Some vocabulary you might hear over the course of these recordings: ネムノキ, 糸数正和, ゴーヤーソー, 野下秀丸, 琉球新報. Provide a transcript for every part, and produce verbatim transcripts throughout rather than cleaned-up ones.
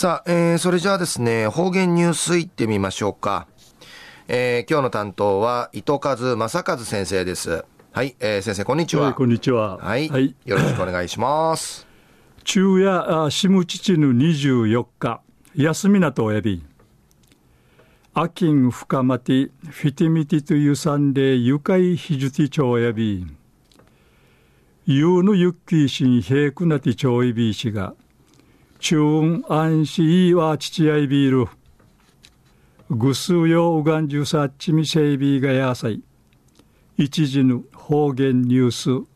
さあ、えー、それじゃあですね、方言ニュースいってみましょうか。えー、今日の担当は糸数正和先生です。はい、えー、先生こんにちは。はい、こんにちは。はい、はい、よろしくお願いします。昼夜あしむちちぬにじゅうよっか休みなとえび。あきんふかまてフィティミティというさんでゆかいひじゅてちょうやび。ゆうのゆっきいしんへくなてちょういびいしが。ちゅうんあんしいわちちやいびいる。ぐすうようがんじゅさっちみせいびがやさい。一時の方言ニュース、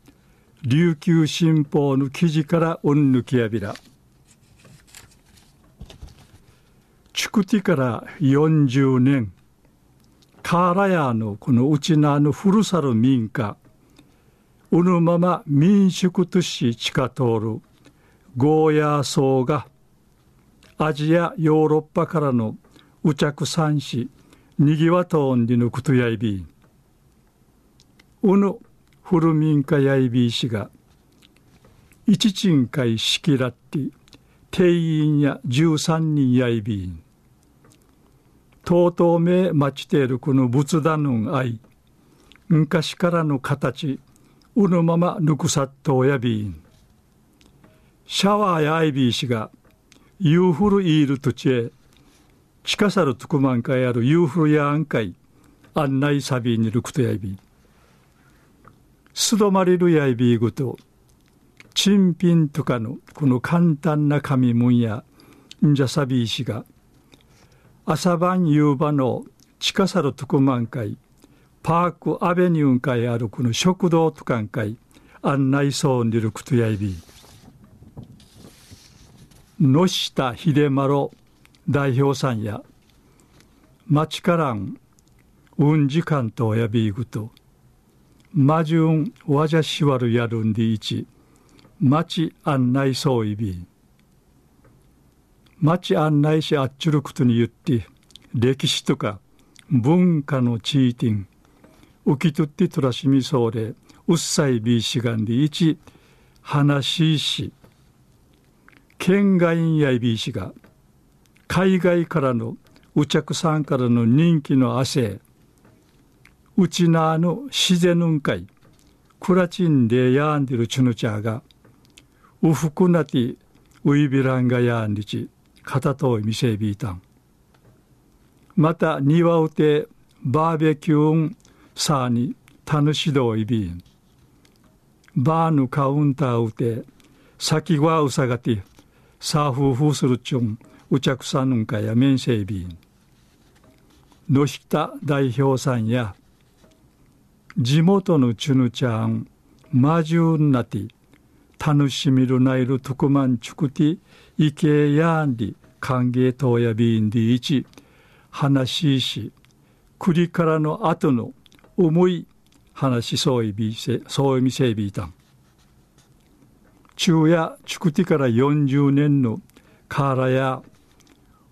琉球新報の記事からうんぬきやびら。ちくてからよんじゅうねん、カーラヤのこのうちなのふるさる民家、うぬまま民宿としちか通るゴーヤーソーがアジアヨーロッパからのうちゃくさんしにぎわとんでぬくとやいびうぬふるみんかやいびいしがいちちんかいしきらって定員やじゅうさんにんやいびんとうとうめ待ちているこの仏壇の愛昔からの形うぬままぬくさっとやびんシャワーやアイビー氏がユーフルイールとちえ近さるトクマンカやるユーフルやアンカイ案内サビにるくとやいびすどまりるやいびごとチンピンとかのこの簡単な紙文やんじゃサビー氏が朝晩夕場の近さるトクマンカイパークアベニューンカイあるこの食堂とかんかい案内そうにるくとやいび野下秀丸代表さんや町からんうんじかんとやびいぐとまじゅんわじゃしわるやるんでいち町案内そういび町案内しあっちゅることに言って歴史とか文化の地域に浮きとってとらしみそうでうっさいびいしがんでいち話しし県外員やいびいしが海外からのうちゃくさんからの人気の汗うちなあの自然のんかいくらちんでやんでるちゅぬちゃがうふくなてういびらんがやんでちかたといみせびいたんまた庭うてバーベキューんさあにたぬしどいびんバーのカウンターうて先はうさがてサーフーフーするちゅんうちゃくさんぬんかやめんせいびん野下代表さんや地元のちゅぬちゃんまじゅうんなて楽しみるないるとくまんちゅくていけやんり歓迎とやびんでいち話しし栗からのあとの思い話しそういびせそういみせいびいたん昼夜ちくてからよんじゅうねんのカーラや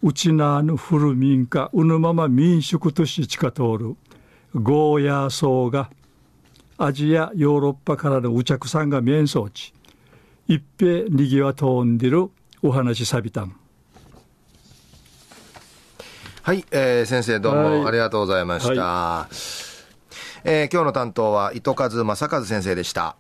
うちなの古民家うぬまま民宿としちか通るゴーヤーソーがアジアヨーロッパからのうちゃくさんが面相地一平にぎわとんでるお話さびたんはい、えー、先生どうもありがとうございました、はいはいえー、今日の担当は糸数正和先生でした。